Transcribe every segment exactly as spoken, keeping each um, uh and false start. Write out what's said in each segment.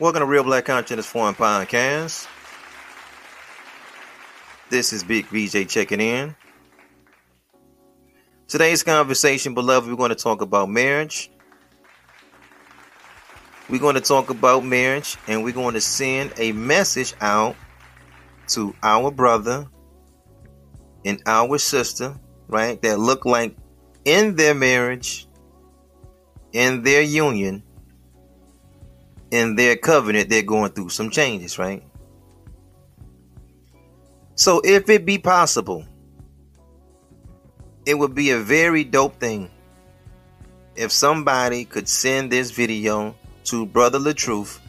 Welcome to Real Black Conscientist Foreign Podcast. This is Big V J checking in. Today's conversation, beloved, we're going to talk about marriage. We're going to talk about marriage, and we're going to send a message out to our brother and our sister, right, that look like in their marriage, in their union, in their covenant, they're going through some changes, right? So if it be possible, it would be a very dope thing if somebody could send this video to Brother LaTruth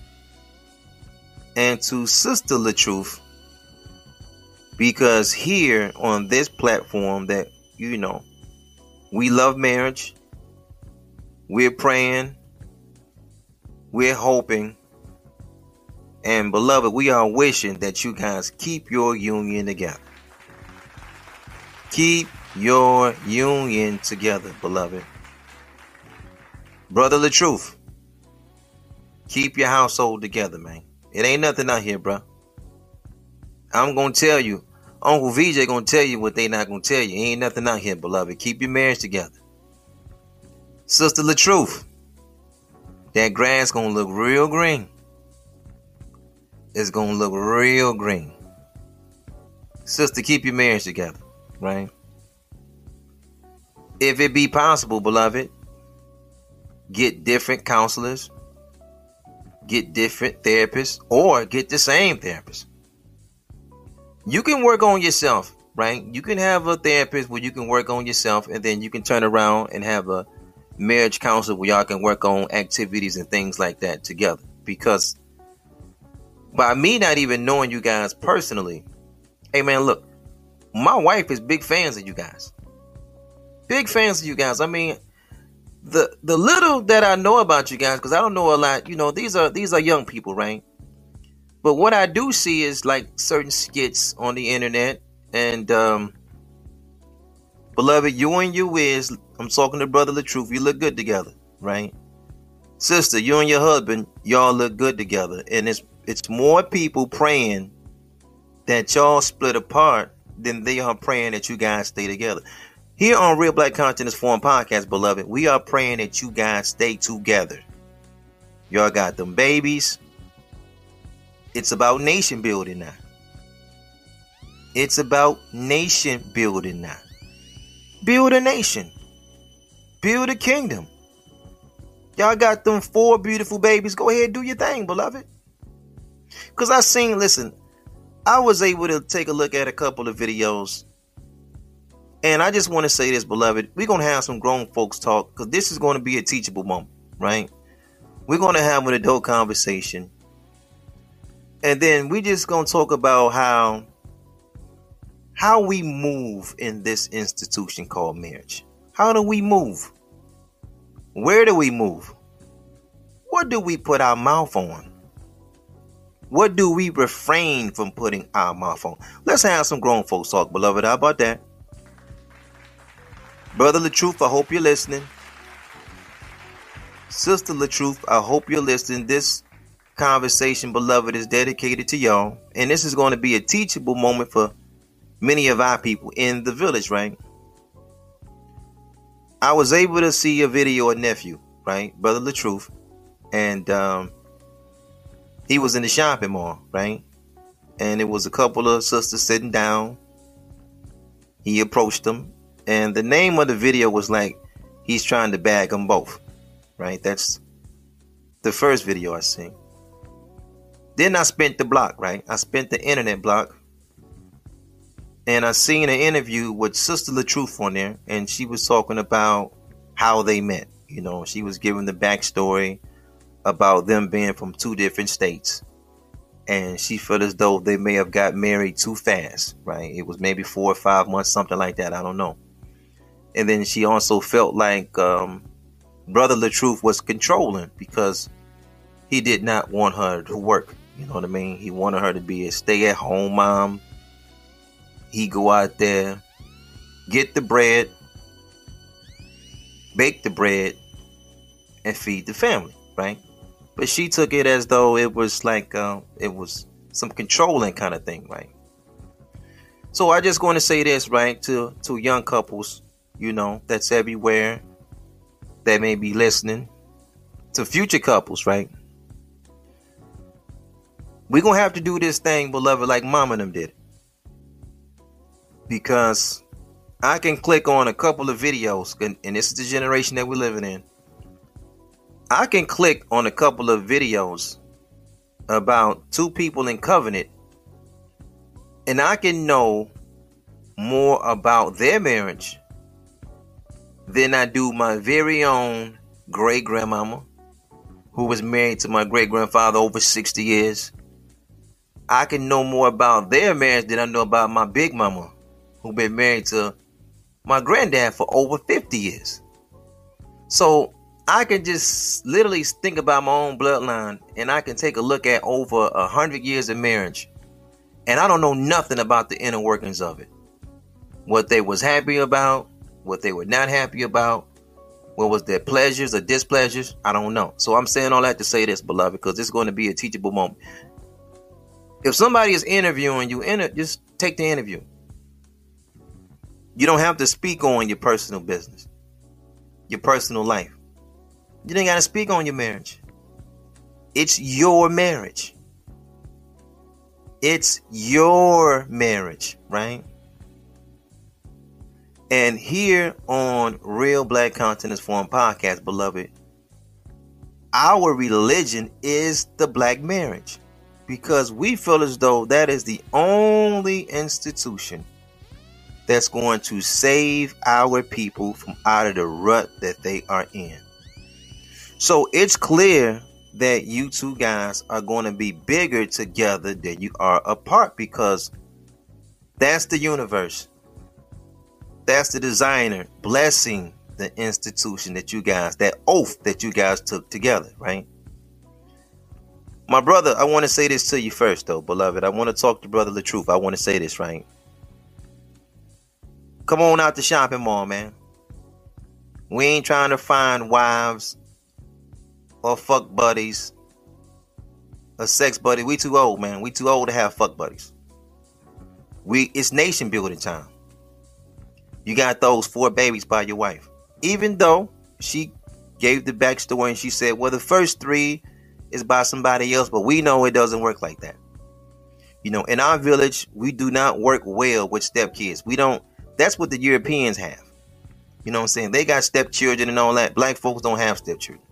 and to Sister LaTruth, because here on this platform that, you know, we love marriage, we're praying, we're hoping, and beloved, we are wishing that you guys keep your union together. Keep your union together, beloved. Brother LaTruth, keep your household together, man. It ain't nothing out here, bro. I'm going to tell you, Uncle V J going to tell you what they not going to tell you. It ain't nothing out here, beloved. Keep your marriage together. Sister LaTruth, that grass gonna look real green. It's gonna look real green. Sister, keep your marriage together, right? If it be possible, beloved, get different counselors, get different therapists, or get the same therapist. You can work on yourself, right? You can have a therapist where you can work on yourself, and then you can turn around and have a marriage counsel where y'all can work on activities and things like that together. Because by me not even knowing you guys personally, hey man, look, my wife is big fans of you guys. Big fans of you guys. I mean, the the little that I know about you guys, because I don't know a lot, you know, these are these are young people, right? But what I do see is like certain skits on the internet, and um beloved, you and you is, I'm talking to Brother LaTruth, you look good together, right? Sister, you and your husband, y'all look good together. And it's it's more people praying that y'all split apart than they are praying that you guys stay together. Here on Real Black Conscientist Forum Podcast, beloved, we are praying that you guys stay together. Y'all got them babies. It's about nation building now. It's about nation building now. Build a nation. Build a kingdom. Y'all got them four beautiful babies. Go ahead, do your thing, beloved. Because I seen, listen, I was able to take a look at a couple of videos. And I just want to say this, beloved. We're going to have some grown folks talk, because this is going to be a teachable moment, right? We're going to have an adult conversation. And then we just going to talk about how, how we move in this institution called marriage. How do we move? Where do we move? What do we put our mouth on? What do we refrain from putting our mouth on? Let's have some grown folks talk, beloved. How about that? Brother LaTruth, I hope you're listening. Sister LaTruth, I hope you're listening. This conversation, beloved, is dedicated to y'all. And this is going to be a teachable moment for many of our people in the village, right? I was able to see a video of nephew, right, Brother LaTruth, and um, he was in the shopping mall, right, and it was a couple of sisters sitting down. He approached them, and the name of the video was like, he's trying to bag them both, right? That's the first video I seen. Then I spent the block, right? I spent the internet block. And I seen an interview with Sister LaTruth on there, and she was talking about how they met. You know, she was giving the backstory about them being from two different states. And she felt as though they may have got married too fast, right? It was maybe four or five months, something like that. I don't know. And then she also felt like um, Brother LaTruth was controlling, because he did not want her to work. You know what I mean? He wanted her to be a stay-at-home mom. He go out there, get the bread, bake the bread, and feed the family, right? But she took it as though it was like uh, it was some controlling kind of thing, right? So I just going to say this, right, to, to young couples, you know, that's everywhere, that may be listening, to future couples, right? We're going to have to do this thing, beloved, like mom and them did. Because I can click on a couple of videos, and, and this is the generation that we're living in. I can click on a couple of videos about two people in covenant, and I can know more about their marriage than I do my very own great grandmama, who was married to my great grandfather over sixty years. I can know more about their marriage than I know about my big mama, who been married to my granddad for over fifty years. So I can just literally think about my own bloodline, and I can take a look at over a hundred years of marriage, and I don't know nothing about the inner workings of it. What they was happy about, what they were not happy about, what was their pleasures or displeasures, I don't know. So I'm saying all that to say this, beloved, because it's going to be a teachable moment. If somebody is interviewing you, inter- just take the interview. You don't have to speak on your personal business, your personal life. You didn't got to speak on your marriage. It's your marriage. It's your marriage, right? And here on Real Black Conscientist Foreign Podcast, beloved, our religion is the black marriage, because we feel as though that is the only institution that's going to save our people from out of the rut that they are in. So it's clear that you two guys are going to be bigger together than you are apart, because that's the universe. That's the designer blessing the institution that you guys, that oath that you guys took together, right? My brother, I want to say this to you first, though, beloved. I want to talk to Brother LaTruth. I want to say this, right? Come on out the shopping mall, man. We ain't trying to find wives or fuck buddies or sex buddy. We too old, man. We too old to have fuck buddies. We it's nation building time. You got those four babies by your wife. Even though she gave the backstory and she said, well, the first three is by somebody else, but we know it doesn't work like that. You know, in our village, we do not work well with stepkids. We don't. That's what the Europeans have. You know what I'm saying? They got stepchildren and all that. Black folks don't have stepchildren.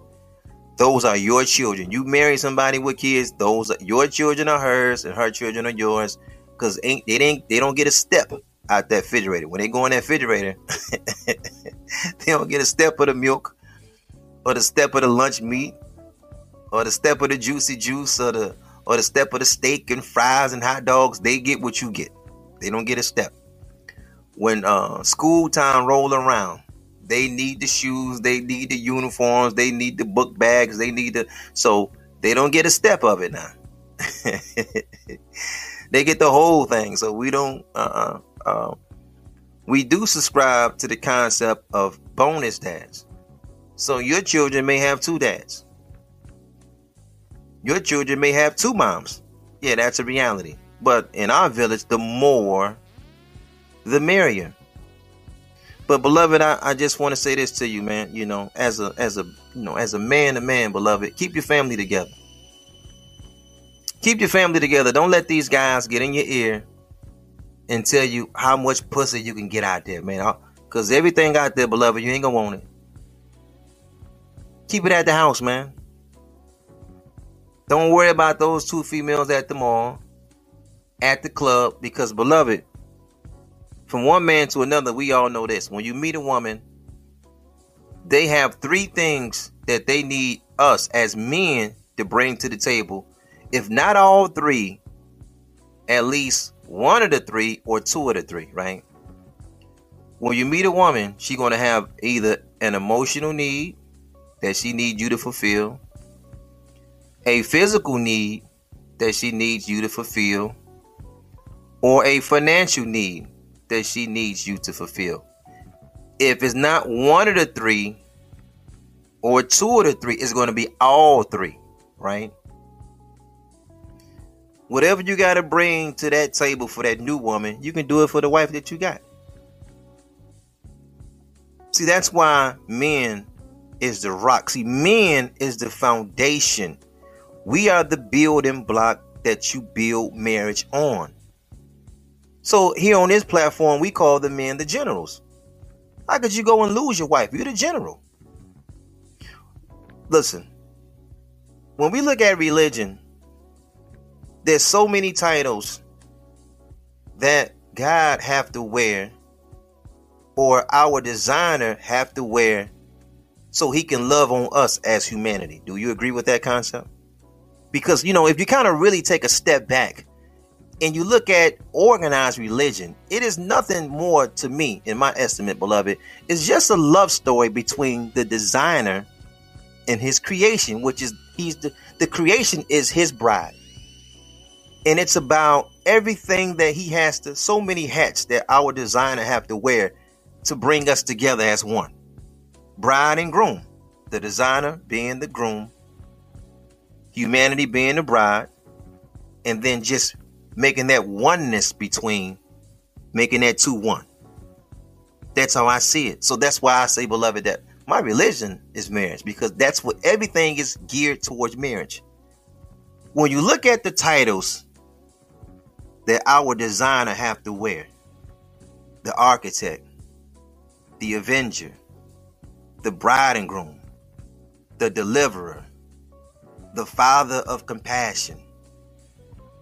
Those are your children. You marry somebody with kids, those are your children are hers and her children are yours, because ain't they didn't they don't get a step out that refrigerator. When they go in that refrigerator, they don't get a step of the milk or the step of the lunch meat or the step of the juicy juice or the or the step of the steak and fries and hot dogs. They get what you get. They don't get a step. When uh, school time roll around, they need the shoes, they need the uniforms, they need the book bags, they need the... So they don't get a step of it now. They get the whole thing. So we don't... Uh, uh, uh, we do subscribe to the concept of bonus dads. So your children may have two dads. Your children may have two moms. Yeah, that's a reality. But in our village, the more... the merrier. But beloved, I, I just want to say this to you, man. You know, as a as a you know, as a man to man, beloved, keep your family together. Keep your family together. Don't let these guys get in your ear and tell you how much pussy you can get out there, man. Because everything out there, beloved, you ain't gonna want it. Keep it at the house, man. Don't worry about those two females at the mall, at the club, because beloved, from one man to another, we all know this. When you meet a woman, they have three things that they need us as men to bring to the table. If not all three, at least one of the three or two of the three, right? When you meet a woman, she's going to have either an emotional need that she needs you to fulfill, a physical need that she needs you to fulfill, or a financial need that she needs you to fulfill. If it's not one of the three or two of the three, it's going to be all three, right? Whatever you got to bring to that table for that new woman, you can do it for the wife that you got. See, that's why men is the rock. See, men is the foundation. We are the building block that you build marriage on. So here on this platform, we call the men the generals. How could you go and lose your wife? You're the general. Listen, when we look at religion, there's so many titles that God have to wear or our designer have to wear so he can love on us as humanity. Do you agree with that concept? Because, you know, if you kind of really take a step back and you look at organized religion, it is nothing more to me, in my estimate, beloved. It's just a love story between the designer and his creation, which is he's the, the creation is his bride. And it's about everything that he has to, so many hats that our designer have to wear to bring us together as one. Bride and groom, the designer being the groom, humanity being the bride, and then just making that oneness between, making that two one. That's how I see it. So that's why I say, beloved, that my religion is marriage, because that's what everything is geared towards marriage. When you look at the titles that our designer have to wear, the architect, the avenger, the bride and groom, the deliverer, the father of compassion,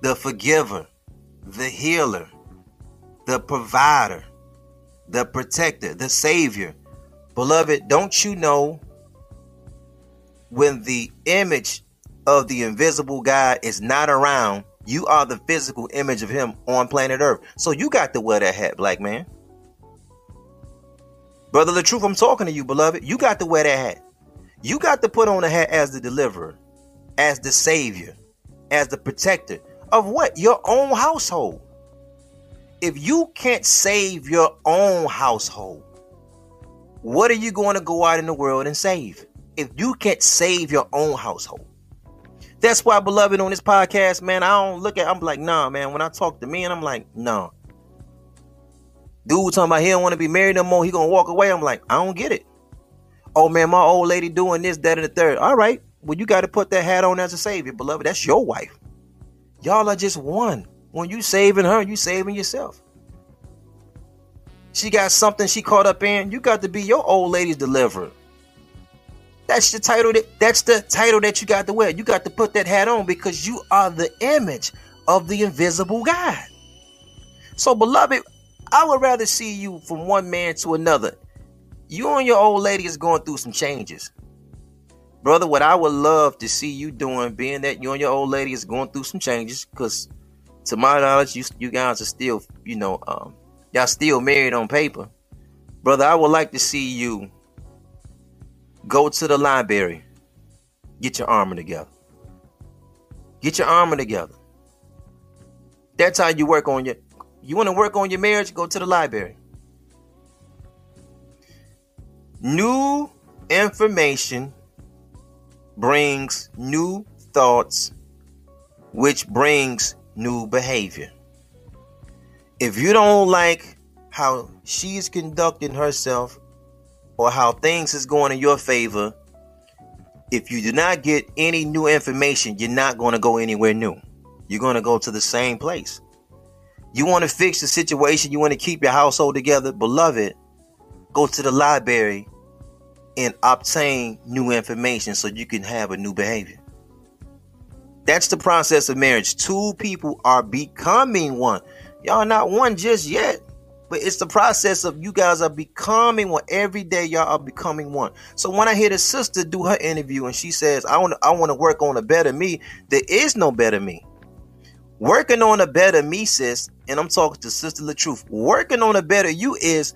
the forgiver, the healer, the provider, the protector, the savior. Beloved, don't you know when the image of the invisible God is not around, you are the physical image of him on planet Earth. So you got to wear that hat, black man. Brother LaTruth, I'm talking to you, beloved. You got to wear that hat. You got to put on a hat as the deliverer, as the savior, as the protector of what? Your own household. If you can't save your own household, what are you going to go out in the world and save? If you can't save your own household. That's why, beloved, on this podcast, man, I don't look at, I'm like, nah, man, when I talk to men, I'm like, nah. Dude talking about he don't want to be married no more, he gonna walk away. I'm like, I don't get it. Oh, man, my old lady doing this, that, and the third. All right, well, you got to put that hat on as a savior, beloved. That's your wife. Y'all are just one. When you saving her, you saving yourself. She got something she caught up in. You got to be your old lady's deliverer. That's the title that, that's the title that you got to wear. You got to put that hat on because you are the image of the invisible God. So, beloved, I would rather see you from one man to another. You and your old lady is going through some changes. Brother, what I would love to see you doing, being that you and your old lady is going through some changes, because to my knowledge, you, you guys are still, you know, um, y'all still married on paper. Brother, I would like to see you go to the library. Get your armor together. Get your armor together. That's how you work on your... You want to work on your marriage? Go to the library. New information brings new thoughts, which brings new behavior. If you don't like how she's conducting herself, or how things is going in your favor, if you do not get any new information, you're not going to go anywhere new. You're going to go to the same place. You want to fix the situation, you want to keep your household together, beloved, go to the library and obtain new information so you can have a new behavior. That's the process of marriage. Two people are becoming one. Y'all not one just yet. But it's the process of you guys are becoming one. Every day y'all are becoming one. So when I hear the sister do her interview and she says, I want to, I want to work on a better me. There is no better me. Working on a better me, sis, and I'm talking to Sister LaTruth, working on a better you is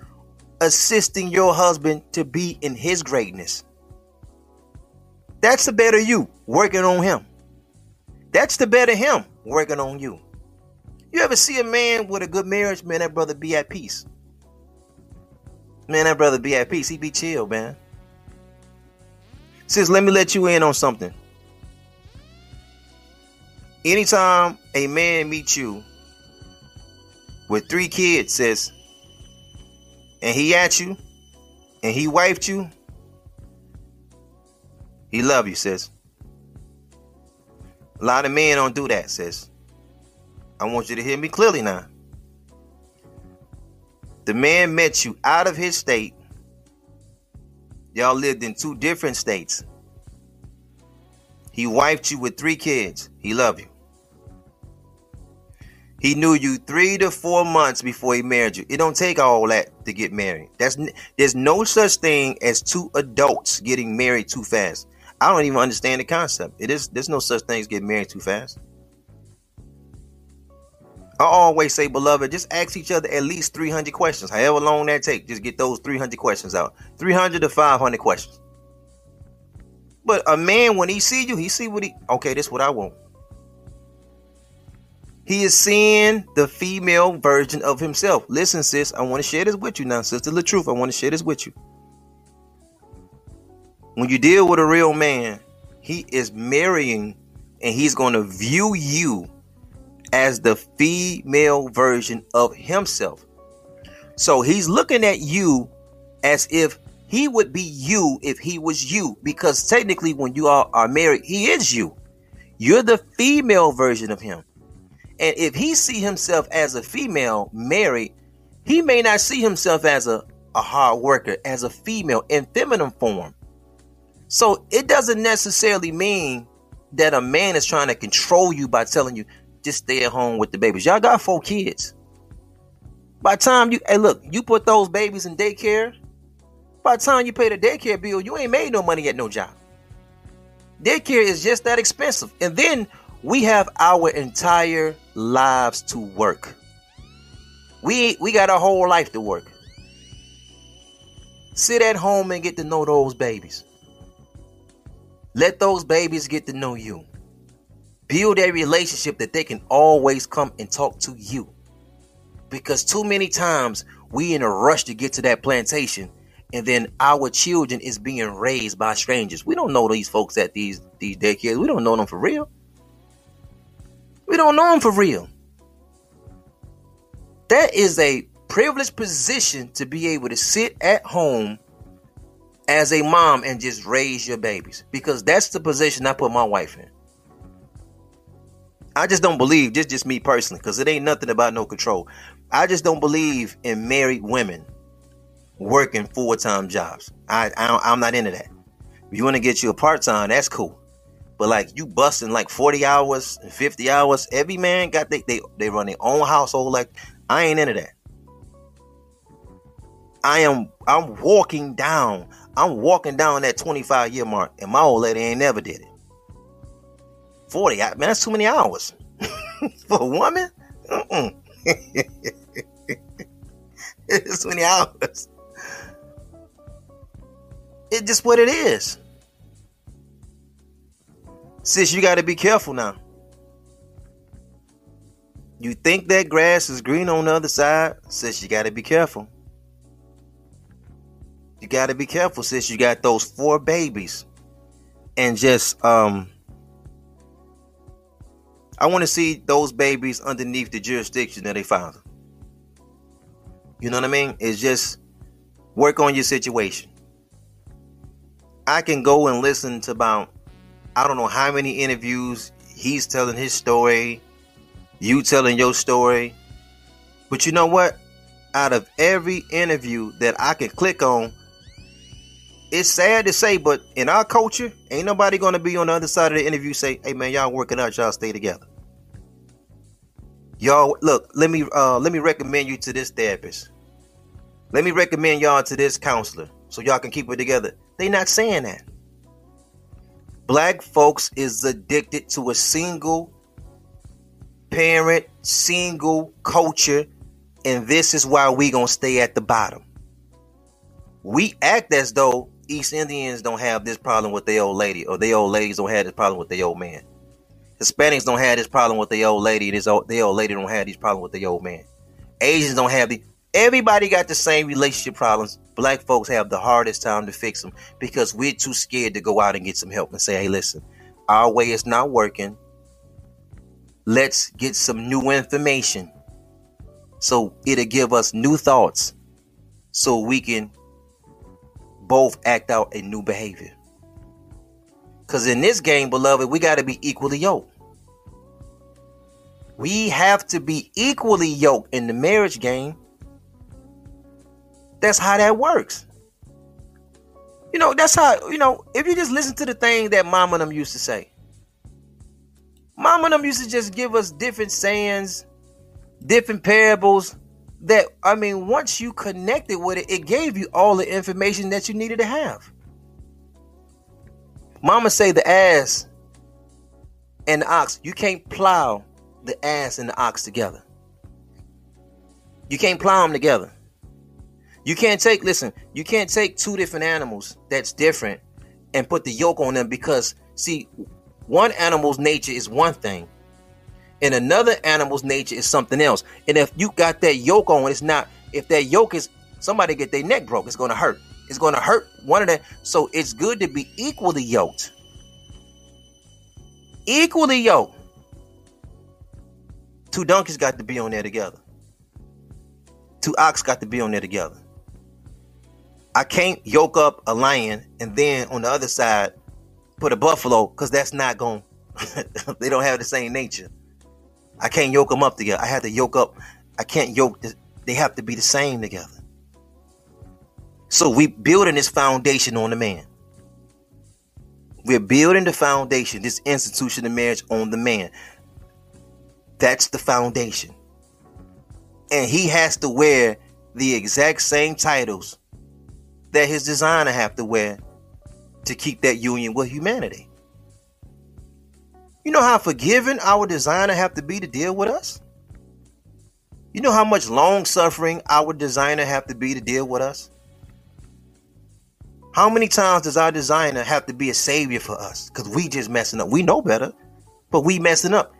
assisting your husband to be in his greatness. That's the better you, working on him. That's the better him, working on you. You ever see a man with a good marriage, man, that brother be at peace. Man, that brother be at peace. He be chill, man. Sis, let me let you in on something. Anytime a man meets you with three kids, sis, and he at you, and he wifed you, he love you, sis. A lot of men don't do that, sis. I want you to hear me clearly now. The man met you out of his state. Y'all lived in two different states. He wifed you with three kids. He loved you. He knew you three to four months before he married you. It don't take all that to get married. That's there's no such thing as two adults getting married too fast. I don't even understand the concept. It is there's no such thing as getting married too fast. I always say, beloved, just ask each other at least three hundred questions. However long that takes, just get those three hundred questions out. three hundred to five hundred questions. But a man, when he see you, he see what he... Okay, this is what I want. He is seeing the female version of himself. Listen, sis, I want to share this with you now. Sister LaTruth, I want to share this with you. When you deal with a real man, he is marrying and he's going to view you as the female version of himself. So he's looking at you as if he would be you if he was you, because technically when you are, are married, he is you. You're the female version of him. And if he see himself as a female married, he may not see himself as a, a hard worker, as a female in feminine form. So it doesn't necessarily mean that a man is trying to control you by telling you, just stay at home with the babies. Y'all got four kids. By the time you, hey, look, you put those babies in daycare. By the time you pay the daycare bill, you ain't made no money at no job. Daycare is just that expensive. And then we have our entire lives to work. We we got our whole life to work. Sit at home and get to know those babies. Let those babies get to know you. Build a relationship that they can always come and talk to you. Because too many times we in a rush to get to that plantation, and then our children is being raised by strangers. We don't know these folks at these these daycares. We don't know them for real. We don't know them for real. That is a privileged position to be able to sit at home as a mom and just raise your babies. Because that's the position I put my wife in. I just don't believe, just just me personally, because it ain't nothing about no control. I just don't believe in married women working full-time jobs. I, I I'm not into that. If you want to get you a part-time, that's cool. But like you busting like forty hours and fifty hours, every man got they they, they run their own household. Like I ain't into that. I am I'm walking down. I'm walking down that twenty-five year mark, and my old lady ain't never did it. forty, man, that's too many hours for a woman. It's too many hours. It's just what it is. Sis, you got to be careful now. You think that grass is green on the other side? Sis, you got to be careful. You got to be careful, sis. You got those four babies, and just um. I want to see those babies underneath the jurisdiction that they found them. You know what I mean? It's just work on your situation. I can go and listen to about, I don't know how many interviews. He's telling his story. You telling your story. But you know what? Out of every interview that I can click on, it's sad to say, but in our culture, ain't nobody going to be on the other side of the interview say, hey, man, y'all working out. Y'all stay together. Y'all, look, let me uh, let me recommend you to this therapist. Let me recommend y'all to this counselor so y'all can keep it together. They not saying that. Black folks is addicted to a single parent, single culture. And this is why we going to stay at the bottom. We act as though East Indians don't have this problem with their old lady, or their old ladies don't have this problem with their old man. Hispanics don't have this problem with their old lady. This old, their old lady don't have these problems with their old man. Asians don't have the. Everybody got the same relationship problems. Black folks have the hardest time to fix them because we're too scared to go out and get some help and say, hey, listen, our way is not working. let's get some new information so it'll give us new thoughts so we can both act out a new behavior. Because in this game, beloved, we got to be equally yoked. We have to be equally yoked in the marriage game. That's how that works. You know, that's how, you know, if you just listen to the thing that mama and them used to say. Mama and them used to just give us different sayings, different parables that, I mean, once you connected with it, it gave you all the information that you needed to have. Mama say the ass and the ox, you can't plow the ass and the ox together. You can't plow them together. You can't take, listen, you can't take two different animals that's different and put the yoke on them, because, see, one animal's nature is one thing and another animal's nature is something else. And if you got that yoke on, it's not, if that yoke is, somebody get their neck broke, it's going to hurt. It's going to hurt one of them. So it's good to be equally yoked. Equally yoked. Two donkeys got to be on there together. Two ox got to be on there together. I can't yoke up a lion and then on the other side put a buffalo, because that's not going to, they don't have the same nature. I can't yoke them up together. I have to yoke up. I can't yoke. The, they have to be the same together. So we building this foundation on the man. We're building the foundation, this institution of marriage on the man. That's the foundation. And he has to wear the exact same titles that his designer have to wear to keep that union with humanity. You know how forgiving our designer have to be to deal with us? You know how much long-suffering our designer have to be to deal with us? How many times does our designer have to be a savior for us? Because we just messing up. We know better, but we messing up.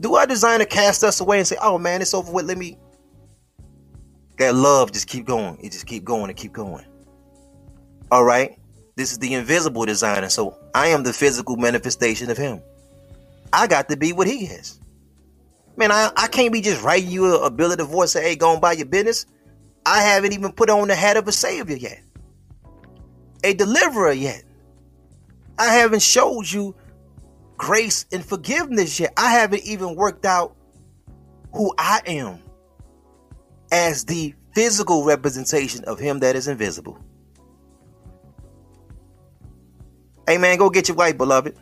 Do our designer cast us away and say, oh man, it's over with, let me... That love just keep going. It just keep going and keep going. All right? This is the invisible designer. So I am the physical manifestation of him. I got to be what he is. Man, I, I can't be just writing you a, a bill of divorce and say, hey, go and buy your business. I haven't even put on the hat of a savior yet. A deliverer yet. I haven't showed you grace and forgiveness yet. I haven't even worked out who I am as the physical representation of him that is invisible. Hey man, go get your wife, beloved.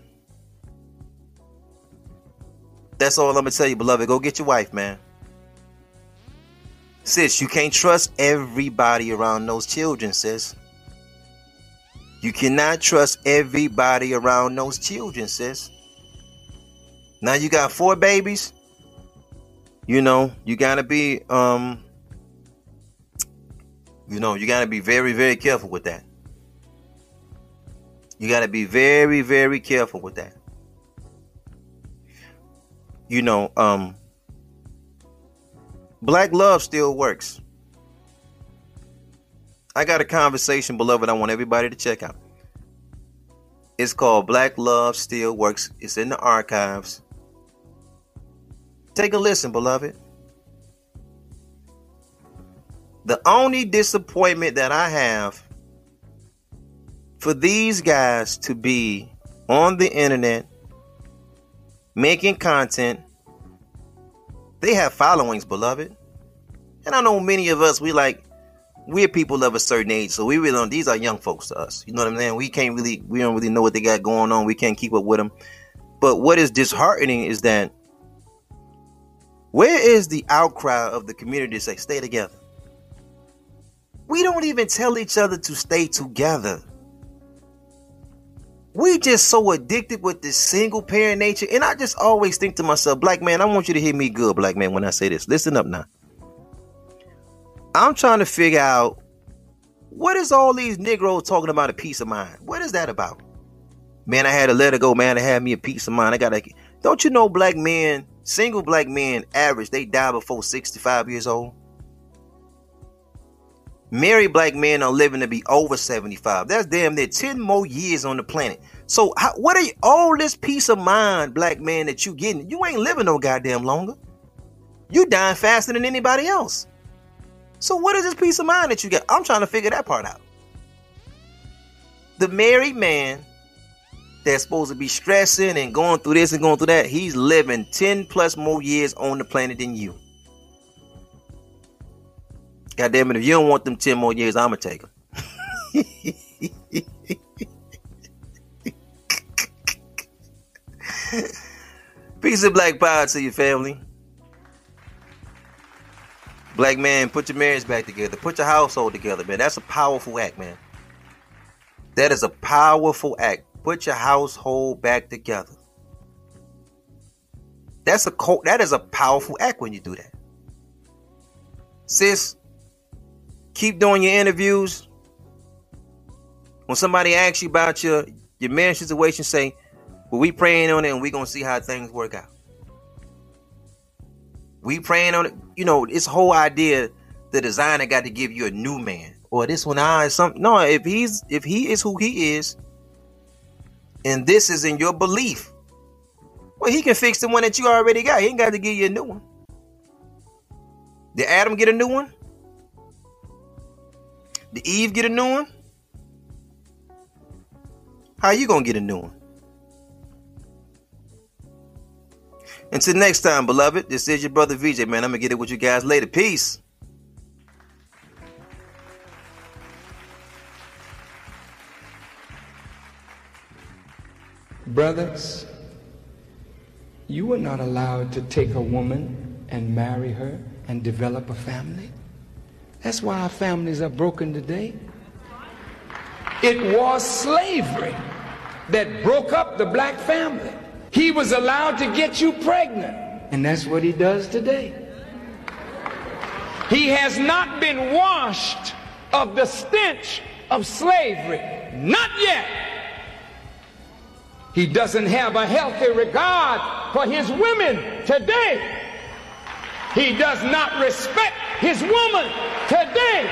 That's all I'm gonna tell you, beloved. Go get your wife, man. Sis, you can't trust everybody around those children, sis. You cannot trust everybody around those children, sis. Now you got four babies. You know, you gotta be, um, you know, you gotta be very, very careful with that. You gotta be very, very careful with that. You know, um, Black Love Still Works. I got a conversation, beloved, I want everybody to check out. It's called Black Love Still Works. It's in the archives. Take a listen, beloved. The only disappointment that I have for these guys to be on the internet making content, they have followings, beloved. And I know many of us, we like, we're people of a certain age, so we really don't, these are young folks to us. You know what I'm saying? We can't really, we don't really know what they got going on. We can't keep up with them. But what is disheartening is that, where is the outcry of the community to say, stay together? We don't even tell each other to stay together. We just so addicted with this single parent nature. And I just always think to myself, black man, I want you to hear me good, black man, when I say this. Listen up now. I'm trying to figure out, what is all these Negroes talking about a peace of mind? What is that about? Man, I had to let it go, man. I had me a peace of mind. I got to... Don't you know black men... Single black men, average, they die before sixty-five years old. Married black men are living to be over seventy-five. That's damn near ten more years on the planet. So how, what are you, all this peace of mind, black man, that you getting? You ain't living no goddamn longer. You dying faster than anybody else. So what is this peace of mind that you got? I'm trying to figure that part out. The married man that's supposed to be stressing and going through this and going through that, he's living ten plus more years on the planet than you. God damn it, if you don't want them ten more years, I'm going to take them. Peace of black power to your family. Black man, put your marriage back together. Put your household together, man. That's a powerful act, man. That is a powerful act. Put your household back together. That's a co- that is a powerful act when you do that. Sis, keep doing your interviews. When somebody asks you about your, your marriage situation, say, well, we praying on it and we're going to see how things work out. We praying on it. You know, this whole idea, the designer got to give you a new man. Or this one, I is something. No, if he's if he is who he is, and this is in your belief, well, he can fix the one that you already got. He ain't got to give you a new one. Did Adam get a new one? Did Eve get a new one? How you gonna get a new one? Until next time, beloved, this is your brother V J, man. I'm gonna get it with you guys later. Peace. Brothers, you were not allowed to take a woman and marry her and develop a family. That's why our families are broken today. It was slavery that broke up the black family. He was allowed to get you pregnant, and that's what he does today. He has not been washed of the stench of slavery, not yet. He doesn't have a healthy regard for his women today. He does not respect his woman today.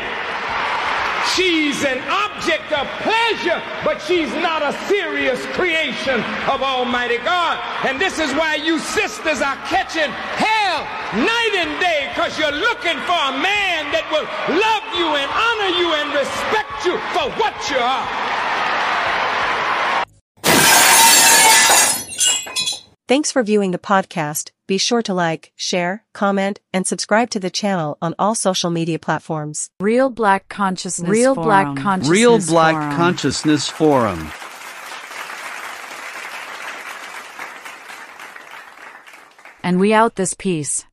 She's an object of pleasure, but she's not a serious creation of Almighty God. And this is why you sisters are catching hell night and day, because you're looking for a man that will love you and honor you and respect you for what you are. Thanks for viewing the podcast. Be sure to like, share, comment, and subscribe to the channel on all social media platforms. Real Black Consciousness Real Forum. Black Consciousness Real Black Forum. Consciousness Forum. And we out this piece.